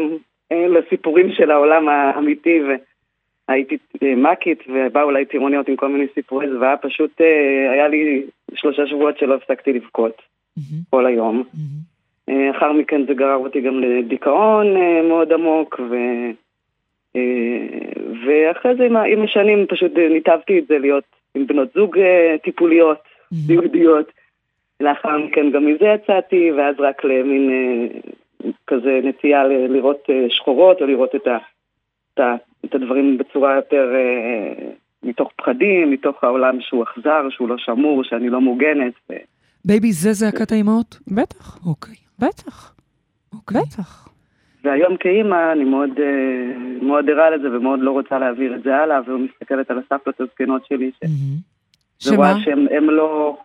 לסיפורים של העולם האמיתי, והייתי מקית, ובאה אולי טירוניות עם כל מיני סיפורי זוועה, פשוט היה לי 3 שבועות שלא הפסקתי לבכות כל היום. אחר מכן זה גרר אותי גם לדיכאון מאוד עמוק, ואחרי זה עם השנים פשוט ניתבתי את זה להיות עם בנות זוג טיפוליות, דיודיות. לאחר מכן גם מזה יצאתי, ואז רק למין... כזה נטייה לראות שחורות, או לראות את הדברים בצורה יותר מתוך פחדים, מתוך העולם שהוא אכזר, שהוא לא שמור, שאני לא מוגנת. בייבי, זה זעקת האמהות? בטח. אוקיי. בטח. אוקיי. בטח. והיום כאימא, אני מאוד ערה לזה, ומאוד לא רוצה להעביר את זה הלאה, והוא מסתכלת על הסבתות הזקנות שלי, שרואה שהם לא...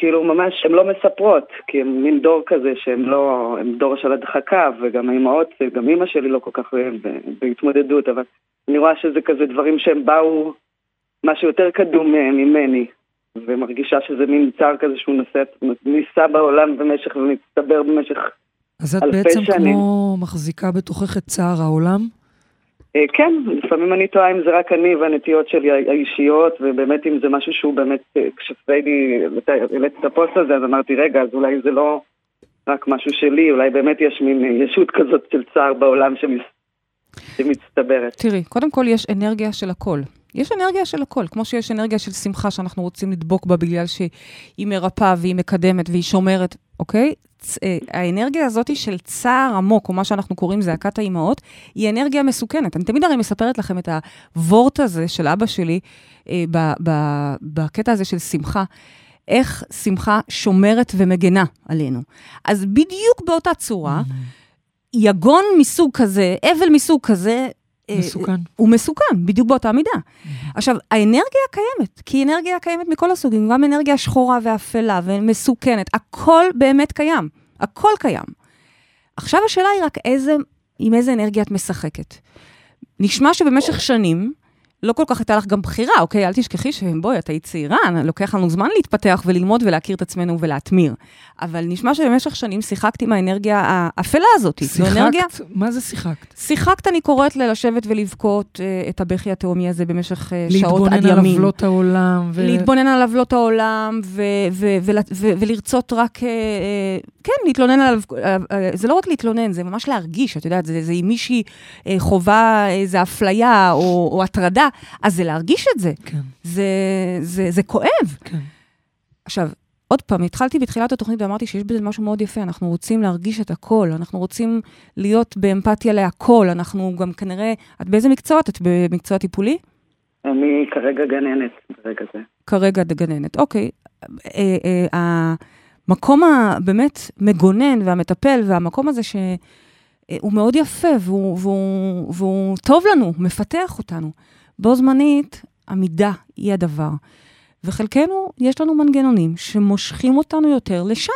כאילו ממש, הן לא מספרות, כי הן מין דור כזה שהן לא, הן דור של הדחקה, וגם האמאות, גם אמא שלי לא כל כך בהתמודדות, אבל אני רואה שזה כזה דברים שהם באו משהו יותר קדום ממני, ומרגישה שזה מין צער כזה שהוא ניסה בעולם במשך ומצטבר במשך אלפי שנים. אז את בעצם כמו מחזיקה בתוכך את צער העולם? כן, לפעמים אני טועה אם זה רק אני והנטיות שלי האישיות, ובאמת אם זה משהו שהוא באמת, כשפריידי העלית את הפוסט הזה, אז אמרתי, רגע, אז אולי זה לא רק משהו שלי, אולי באמת יש מין ישות כזאת של צער בעולם שמצטברת. תראי, קודם כל יש אנרגיה של הכל. יש אנרגיה של הכל, כמו שיש אנרגיה של שמחה שאנחנו רוצים לדבוק בה בגלל שהיא מרפאה והיא מקדמת והיא שומרת, אוקיי? האנרגיה הזאת של צער עמוק, או מה שאנחנו קוראים זעקת האמהות, היא אנרגיה מסוכנת. אני תמיד הרי מספרת לכם את הוורט הזה של אבא שלי, בקטע הזה של שמחה, איך שמחה שומרת ומגנה עלינו. אז בדיוק באותה צורה, יגון מסוג כזה, אבל מסוג כזה, הוא מסוכן, בדיוק באותה מידה. עכשיו, האנרגיה קיימת, כי אנרגיה קיימת מכל הסוגים, גם אנרגיה שחורה ואפלה ומסוכנת, הכל באמת קיים, הכל קיים. עכשיו השאלה היא רק עם איזה אנרגיה את משחקת. נשמע שבמשך שנים, לא כל כך הייתה לך גם בחירה, אוקיי, אל תשכחי שבואי, את היית צעירה, לוקח לנו זמן להתפתח וללמוד ולהכיר את עצמנו ולהתמיר. אבל נשמע שבמשך שנים שיחקת עם האנרגיה האפלה הזאת. שיחקת? מה זה שיחקת? שיחקת, אני קוראת ללשבת ולבכות את הבכי התאומי הזה במשך שעות עד ימים. להתבונן על עוולות העולם. להתבונן על עוולות העולם ולרצות רק... כן, להתלונן עליו, זה לא רק להתלונן, זה ממש להרגיש, את יודעת, זה אם מישהי חובה איזו אפליה או הטרדה, אז זה להרגיש את זה. כן. זה כואב. כן. עכשיו, עוד פעם, התחלתי בתחילת התוכנית ואמרתי שיש בזה משהו מאוד יפה, אנחנו רוצים להרגיש את הכל, אנחנו רוצים להיות באמפתיה להכל, אנחנו גם כנראה, את באיזה מקצוע? את במקצוע טיפולי? אני כרגע גננת, ברגע זה. כרגע גננת, אוקיי. המקום הבאמת מגונן והמטפל, והמקום הזה שהוא מאוד יפה, והוא טוב לנו, מפתח אותנו. בו זמנית, המידה היא הדבר. וחלקנו, יש לנו מנגנונים שמושכים אותנו יותר לשם.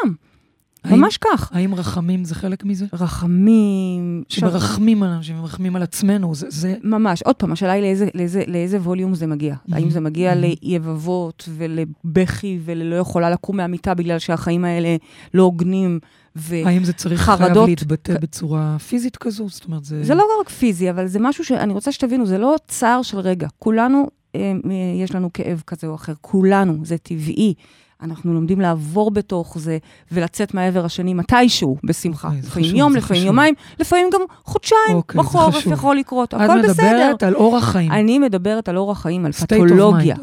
ממש כך. האם רחמים זה חלק מזה? רחמים. שמרחמים על עצמנו. ממש. עוד פעם, השאלה היא לאיזה ווליום זה מגיע. האם זה מגיע ליבבות ולבכי וללא יכולה לקום מהמיטה בגלל שהחיים האלה לא הוגנים וחרדות. האם זה צריך חייב להתבטא בצורה פיזית כזו? זאת אומרת, זה לא רק פיזי, אבל זה משהו שאני רוצה שתבינו, זה לא צער של רגע. כולנו, יש לנו כאב כזה או אחר. כולנו, זה טבעי. אנחנו לומדים לעבור בתוך זה, ולצאת מהעבר השני מתישהו, בשמחה. לפעמים יום, לפעמים יומיים, לפעמים גם חודשיים, בחורף יכול לקרות, הכל בסדר. את מדברת על אורח חיים. אני מדברת על אורח חיים, על פתולוגיה.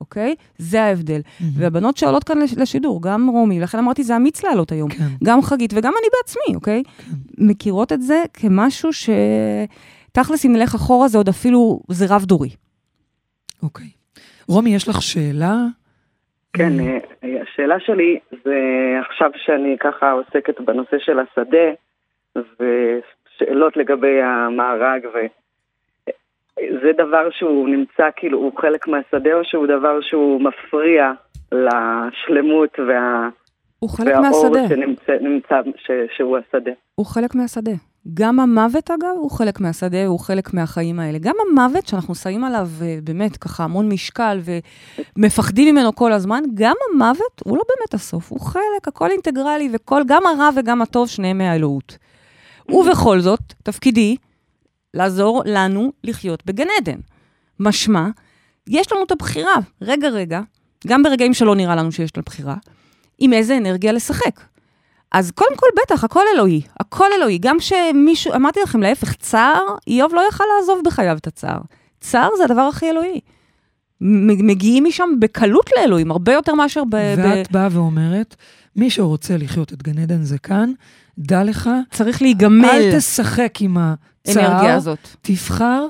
אוקיי? זה ההבדל. והבנות שעולות כאן לשידור, גם רומי, לכן אמרתי, זה אמיץ לעלות היום. גם חגית, וגם אני בעצמי, אוקיי? מכירות את זה כמשהו שתכלס, אם נלך אחורה, זה עוד אפילו, זה רב דורי. אוקיי. רומי, יש לך שאלה? כן, השאלה שלי זה עכשיו שאני ככה עוסקת בנושא של השדה ושאלות לגבי המארג וזה דבר שהוא נמצא כאילו הוא חלק מהשדה או שהוא דבר שהוא מפריע לשלמות והאור שנמצא שהוא השדה? הוא חלק מהשדה. גם המוות אגב הוא חלק מהשדה, הוא חלק מהחיים האלה. גם המוות שאנחנו שמים עליו באמת ככה המון משקל ומפחדים ממנו כל הזמן, גם המוות הוא לא באמת הסוף, הוא חלק, הכל אינטגרלי וכל, גם הרע וגם הטוב שניהם מהאלוהות. ובכל זאת, תפקידי לעזור לנו לחיות בגן עדן. משמע, יש לנו את הבחירה, רגע, גם ברגעים שלא נראה לנו שיש לנו בחירה, עם איזה אנרגיה לשחק. אז קודם כל בטח, הכל אלוהי, הכל אלוהי. גם שמישהו, אמרתי לכם להפך, צער, איוב לא יכל לעזוב בחייו את הצער. צער זה הדבר הכי אלוהי. מגיעים משם בקלות לאלוהים, הרבה יותר מאשר ואת באה ואומרת, מי שרוצה לחיות את גן עדן זה כאן, דע לך, צריך להיגמל. אל תשחק עם הצער, תבחר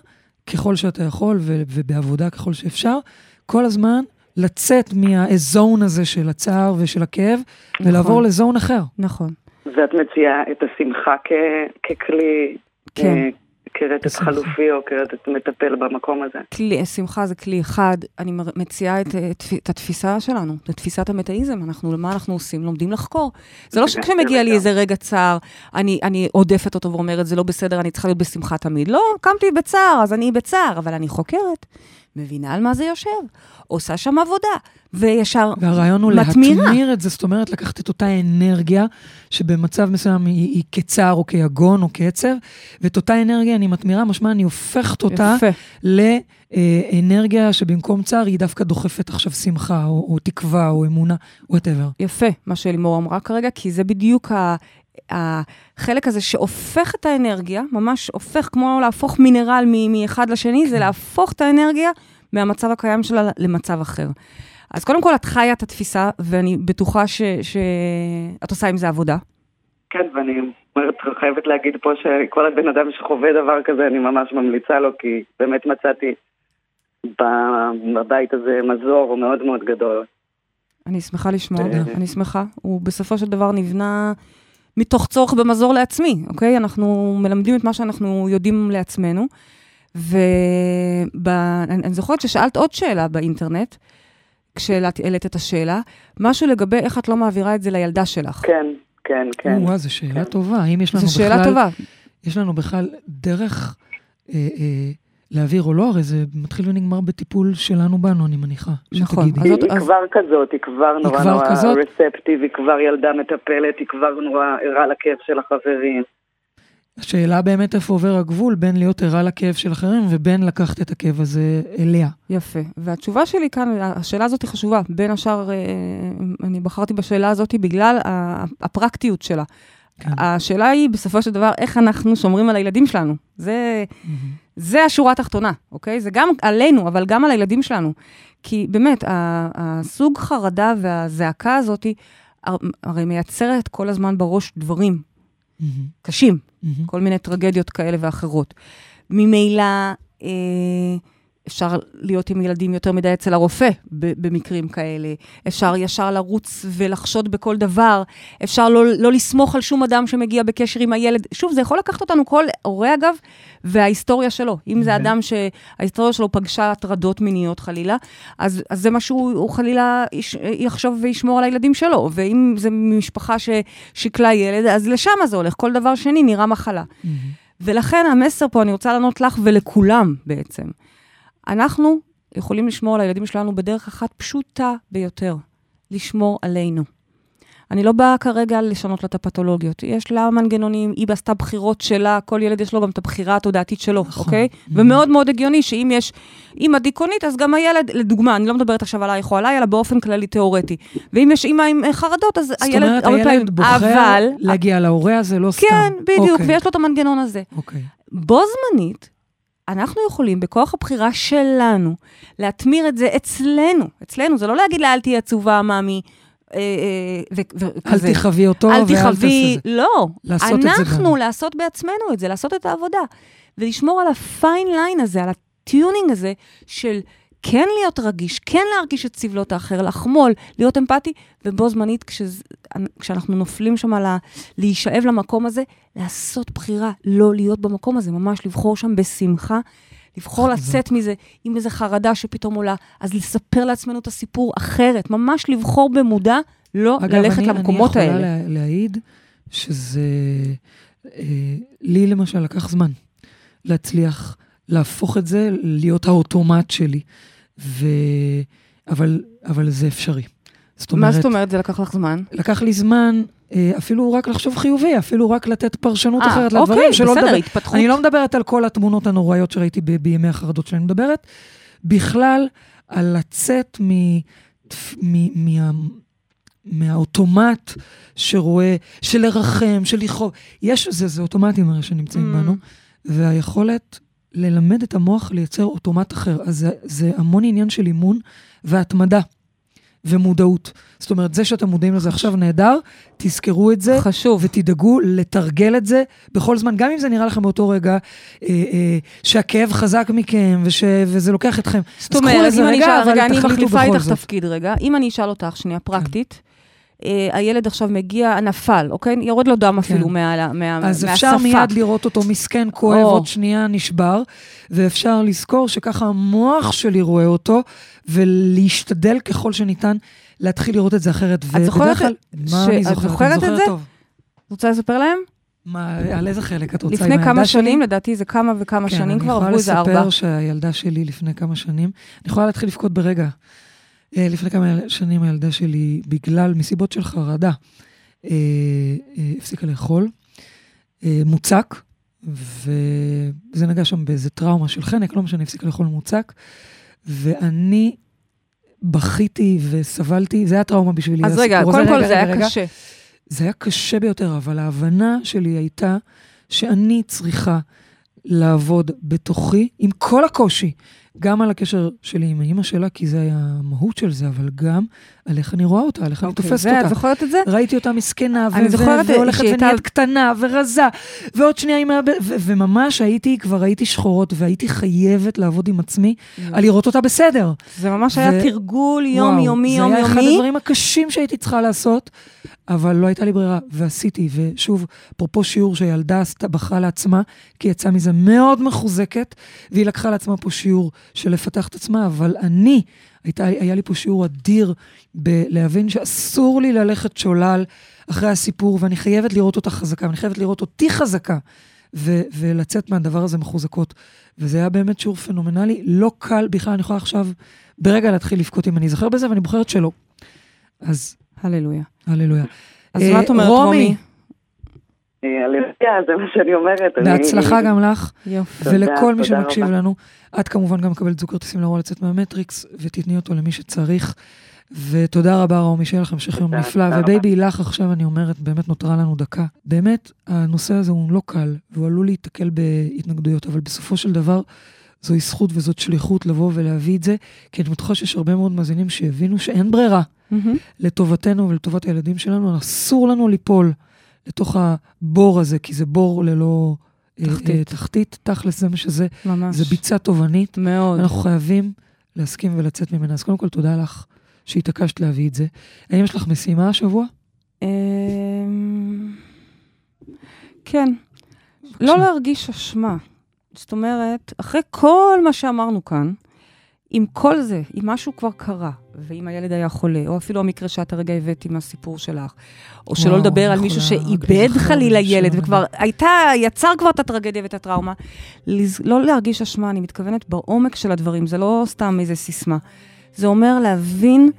ככל שאתה יכול, ובעבודה ככל שאפשר, כל הזמן, לצאת מהזון הזה של הצער ושל הכאב, ולעבור לזון אחר. נכון. ואת מציעה את השמחה ככלי, כרטט חלופי או כרטט מטפל במקום הזה. שמחה זה כלי אחד, אני מציעה את התפיסה שלנו, את תפיסת המטאיזם, מה אנחנו עושים? לומדים לחקור. זה לא שכשמגיע לי איזה רגע צער, אני עודפת אותו ואומרת, זה לא בסדר, אני צריכה להיות בשמחה תמיד. לא, קמתי בצער, אז אני בצער, אבל אני חוקרת. מבינה על מה זה יושב, עושה שם עבודה, וישר מתמירה. והרעיון הוא להתמיר את זה, זאת אומרת, לקחת את אותה אנרגיה, שבמצב מסוים היא כצער או כיגון או כעצב, ואת אותה אנרגיה אני מתמירה, משמע אני הופכת אותה לאנרגיה שבמקום צער היא דווקא דוחפת עכשיו שמחה, או תקווה, או אמונה, whatever. יפה, מה שלימור אמרה כרגע, כי זה בדיוק החלק הזה שהופך את האנרגיה, ממש הופך, כמו להפוך מינרל מאחד לשני, זה להפוך את האנרגיה מהמצב הקיים שלה למצב אחר. אז קודם כל, את חיה את התפיסה, ואני בטוחה שאת עושה עם זה עבודה. כן, ואני חייבת להגיד פה שכל הבן אדם שחווה דבר כזה, אני ממש ממליצה לו, כי באמת מצאתי בבית הזה מזור מאוד מאוד גדול. אני שמחה לשמוע, אני שמחה. הוא בסופו של דבר נבנה מתוך צורך במזור לעצמי, אוקיי? אנחנו מלמדים את מה שאנחנו יודעים לעצמנו, ואני זוכרת ששאלת עוד שאלה באינטרנט, כשהעלית את השאלה, משהו לגבי איך את לא מעבירה את זה לילדה שלך. כן, כן, כן. וואה, זו שאלה טובה. האם יש לנו בכלל... זו שאלה טובה. יש לנו בכלל דרך להעביר או לא, הרי זה מתחיל ונגמר בטיפול שלנו בנו, אני מניחה. נכון. היא כבר כזאת, היא כבר נורא נורא רספטיב, היא כבר ילדה מטפלת, היא כבר נורא ערה לכאב של החברים. השאלה באמת איפה עובר הגבול, בין להיות ערה לכאב של אחרים, ובין לקחת את הכאב הזה אליה. יפה. והתשובה שלי כאן, השאלה הזאת היא חשובה. בין השאר, אני בחרתי בשאלה הזאת בגלל הפרקטיות שלה. השאלה היא, בסופו של דבר, איך אנחנו שומרים על הילדים שלנו. זה השורה התחתונה, אוקיי? זה גם עלינו, אבל גם על הילדים שלנו. כי באמת, הסוג חרדה והזעקה הזאת, הרי מייצרת כל הזמן בראש דברים קשים, כל מיני טרגדיות כאלה ואחרות. ממילא אפשר להיות עם ילדים יותר מדי אצל הרופא במקרים כאלה. אפשר ישר לרוץ ולחשוד בכל דבר. אפשר לא לסמוך על שום אדם שמגיע בקשר עם הילד. שוב, זה יכול לקחת אותנו כל הורה אגב, וההיסטוריה שלו. אם זה אדם שההיסטוריה שלו פגשה הטרדות מיניות חלילה, אז זה משהו, הוא חלילה יחשוב וישמור על הילדים שלו. ואם זה משפחה ששיקלה ילד, אז לשם זה הולך. כל דבר שני נראה מחלה. ולכן המסר פה, אני רוצה לענות לך ולכולם בעצם. אנחנו יכולים לשמור על הילדים שלנו בדרך אחת פשוטה ביותר, לשמור עלינו. אני לא באה כרגע לשנות לה את הפתולוגיות, יש לה מנגנונים, היא בעשתה בחירות שלה, כל ילד יש לו גם את הבחירה התודעתית שלו, אוקיי? ומאוד מאוד הגיוני שאם יש, אם הדיכאונית, אז גם הילד, לדוגמה, אני לא מדברת עכשיו עליי או עליי, אלא באופן כללי תיאורטי. ואם יש אימא עם חרדות, אז הילד... זאת אומרת, הילד בוחר להגיע להוריה, הזה לא סתם. כן, בדיוק, ויש לו את המנגנון הזה. בו זמנית, אנחנו יכולים, בכוח הבחירה שלנו, להתמיר את זה אצלנו. אצלנו, זה לא להגיד לה, אל תהיה עצובה, מאמי, אל תחווי אותו, אל תחווי, לא. אנחנו לעשות בעצמנו את זה, לעשות את העבודה, ולשמור על הפיין ליין הזה, על הטיונינג הזה, של כן להיות רגיש, כן להרגיש את סבלות האחר, לחמול, להיות אמפתי, ובו זמנית, כשאנחנו נופלים שם להישאב למקום הזה, לעשות בחירה, לא להיות במקום הזה, ממש לבחור שם בשמחה, לבחור לצאת מזה, אם איזה חרדה שפתאום עולה, אז לספר לעצמנו את הסיפור אחרת, ממש לבחור במודע, לא ללכת למקומות האלה. אגב, אני יכולה להעיד, שזה, לי למשל לקח זמן, להצליח להפוך את זה, להיות האוטומט שלי, אבל זה אפשרי. מה זאת אומרת? זה לקח לך זמן? לקח לי זמן, אפילו רק לחשוב חיובי, אפילו רק לתת פרשנות אחרת לדברים, שלא לדבר. אני לא מדברת על כל התמונות הנוראיות שראיתי בימי החרדות שאני מדברת, בכלל על לצאת מהאוטומט שרואה, שלרחם, שלכאוב, יש זה אוטומטים הרי שנמצאים בנו, והיכולת ללמד את המוח לייצר אוטומט אחר, אז זה המון עניין של אימון והתמדה ומודעות. זאת אומרת, זה שאתם מודעים לזה עכשיו נהדר, תזכרו את זה, חשוב. ותדאגו לתרגל את זה בכל זמן, גם אם זה נראה לכם באותו רגע, שהכאב חזק מכם, וזה לוקח אתכם. זאת אומרת, אם אני אשאל רגע, אני מחליפה איתך תפקיד רגע, אם אני אשאל אותך שנייה פרקטית, הילד עכשיו מגיע, נפל, אוקיי? יורד לו דם אפילו מהשפה. אז אפשר מיד לראות אותו מסכן, כואב, עוד שנייה נשבר, ואפשר לזכור שככה המוח שלי רואה אותו, ולהשתדל ככל שניתן, להתחיל לראות את זה אחרת. את זוכרת את זה? רוצה לספר להם? על איזה חלק את רוצה? לפני כמה שנים, לדעתי זה כמה וכמה שנים כבר, עברו איזה 4. אני יכולה לספר שהילדה שלי לפני כמה שנים, אני יכולה להתחיל לבכות ברגע. לפני כמה שנים הילדה שלי, בגלל מסיבות של חרדה, הפסיקה לאכול, מוצק, וזה נגע שם באיזה טראומה של חנק, לא משנה, הפסיקה לאכול מוצק, ואני בכיתי וסבלתי, זה היה טראומה בשבילי. אז רגע, קודם כל זה היה קשה. זה היה קשה ביותר, אבל ההבנה שלי הייתה שאני צריכה לעבוד בתוכי, עם כל הקושי, גם על הקשר שלי עם האמא שלה, כי זה היה המהות של זה, אבל גם על איך אני רואה אותה, על איך אני תופסת אותה. את זוכרת את זה? ראיתי אותה מסכנה, והולכת ונהיית קטנה ורזה, ועוד שנייה, וממש כבר הייתי שחורות, והייתי חייבת לעבוד עם עצמי, על לראות אותה בסדר. זה ממש היה תרגול יומיומי, יומיומי. זה היה אחד הדברים הקשים שהייתי צריכה לעשות, אבל לא הייתה לי ברירה, ועשיתי, ושוב, אפרופו שיעור שהילדה בחרה לעצמה, כי יצאה מזה מאוד מחוזקת, והיא לקחה לעצמה פה שיעור של לפתח את עצמה, אבל אני, היה לי פה שיעור אדיר, להבין שאסור לי ללכת שולל אחרי הסיפור, ואני חייבת לראות אותה חזקה, ואני חייבת לראות אותי חזקה, ולצאת מהדבר הזה מחוזקות, וזה היה באמת שיעור פנומנלי, לא קל בכלל, אני יכולה עכשיו ברגע להתחיל לבכות אם אני אזכר בזה, ואני בוחרת שלא. אז הללויה. הללויה. אז מה את אומרת, רומי? הללויה, זה מה שאני אומרת. בהצלחה גם לך, ולכל מי שמקשיב לנו. את כמובן גם מקבלת זוג כרטיסים לאירוע לצאת מהמטריקס, ותתני אותו למי שצריך. ותודה רבה רומי, שיהיה לך המשך יום נפלא. ובייבי לך עכשיו אני אומרת, באמת נותרה לנו דקה. באמת, הנושא הזה הוא לא קל, והוא עלול להתקל בהתנגדויות, אבל בסופו של דבר, זוהי זכות וזאת שליחות לבוא ולהביא את זה, כי אני מתחוש שיש הרבה מאוד מאזינים שהבינו שאין ברירה לטובתנו ולטובת הילדים שלנו, אסור לנו ליפול לתוך הבור הזה, כי זה בור ללא תחתית, תכלס זה מה שזה, זה ביצה תובנית, אנחנו חייבים להסכים ולצאת ממנה. אז קודם כל תודה לך שהתעקשת להביא את זה. האם יש לך משימה השבוע? כן. לא להרגיש אשמה. זאת אומרת, אחרי כל מה שאמרנו כאן, עם כל זה, אם משהו כבר קרה, ואם הילד היה חולה, או אפילו המקרה שאת הרגע הבאת עם הסיפור שלך, או שלא לדבר על מישהו שאיבד חלילה ילד, וכבר יצר כבר את הטרגדיה ואת הטראומה, לא להרגיש אשמה, אני מתכוונת בעומק של הדברים, זה לא סתם איזה סיסמה. זה אומר להבין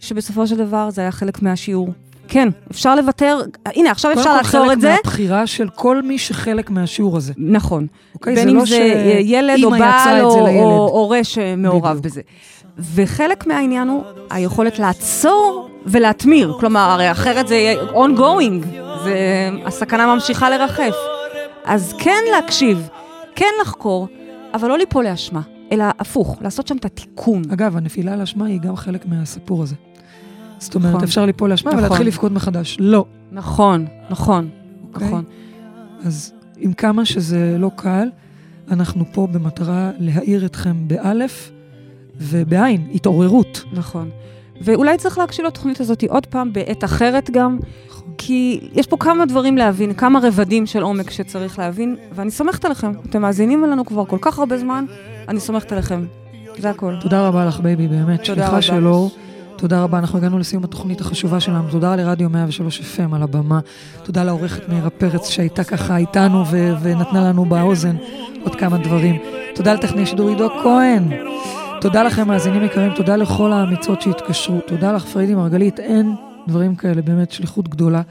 שבסופו של דבר זה היה חלק מהשיעור. כן, אפשר לוותר, הנה, עכשיו אפשר לעצור את זה. חלק מהבחירה של כל מי שחלק מהשיעור הזה. נכון. בין אם זה ילד או בעל או הורה שמעורב בזה. וחלק מהעניין הוא היכולת לעצור ולהתמיר. כלומר, הרי אחרת זה ongoing, הסכנה ממשיכה לרחף. אז כן להקשיב, כן לחקור, אבל לא ליפול לאשמה, אלא הפוך, לעשות שם את התיקון. אגב, הנפילה לאשמה היא גם חלק מהסיפור הזה. זאת אומרת, אפשר ליפול לאשמה ולהתחיל לבכות מחדש. לא. נכון, נכון, נכון. אז עם כמה שזה לא קל, אנחנו פה במטרה להאיר אתכם באלף ובעין, התעוררות. נכון. ואולי צריך להקשיב לתוכנית הזאת עוד פעם, בעת אחרת גם, כי יש פה כמה דברים להבין, כמה רבדים של עומק שצריך להבין, ואני סומכת עליכם. אתם מאזינים לנו כבר כל כך הרבה זמן, אני סומכת עליכם. זה הכל. תודה רבה לך, בייבי, באמת. שליחה שלו. תודה רבה, אנחנו הגענו לסיום התוכנית החשובה שלנו, תודה לרדיו 103 FM על הבמה, תודה לעורכת מירה פרץ שהייתה ככה איתנו ונתנה לנו באוזן עוד כמה דברים, תודה לטכנאי שידור עידו כהן, תודה לכם מאזינים יקרים, תודה לכל האמיצות שהתקשרו, תודה לך פריידי מרגלית, אין דברים כאלה, באמת שליחות גדולה.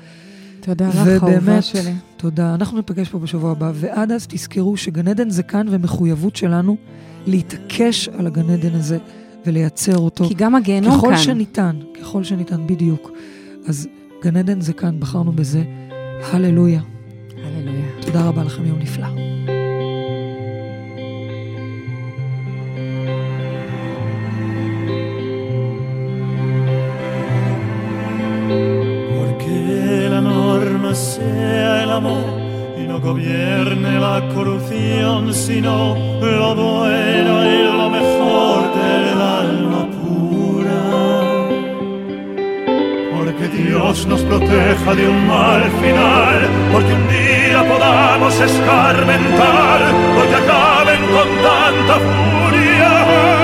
תודה לך, אהובה שלי. תודה, אנחנו נפגש פה בשבוע הבא, ועד אז תזכרו שגן עדן זה כאן ומחויבות שלנו להתעקש על הגן עדן הזה. ולייצר אותו. כי גם הגנום כאן. ככל שניתן, ככל שניתן בדיוק. אז גן עדן זה כאן, בחרנו בזה. הללויה. הללויה. תודה רבה לכם, יום נפלא. Porque la norma sea el amor y no gobierne la corrupción sino lo bueno y lo mejor del alma pura, porque Dios nos proteja de un mal final, porque un día podamos escarmentar, porque acaben con tanta furia.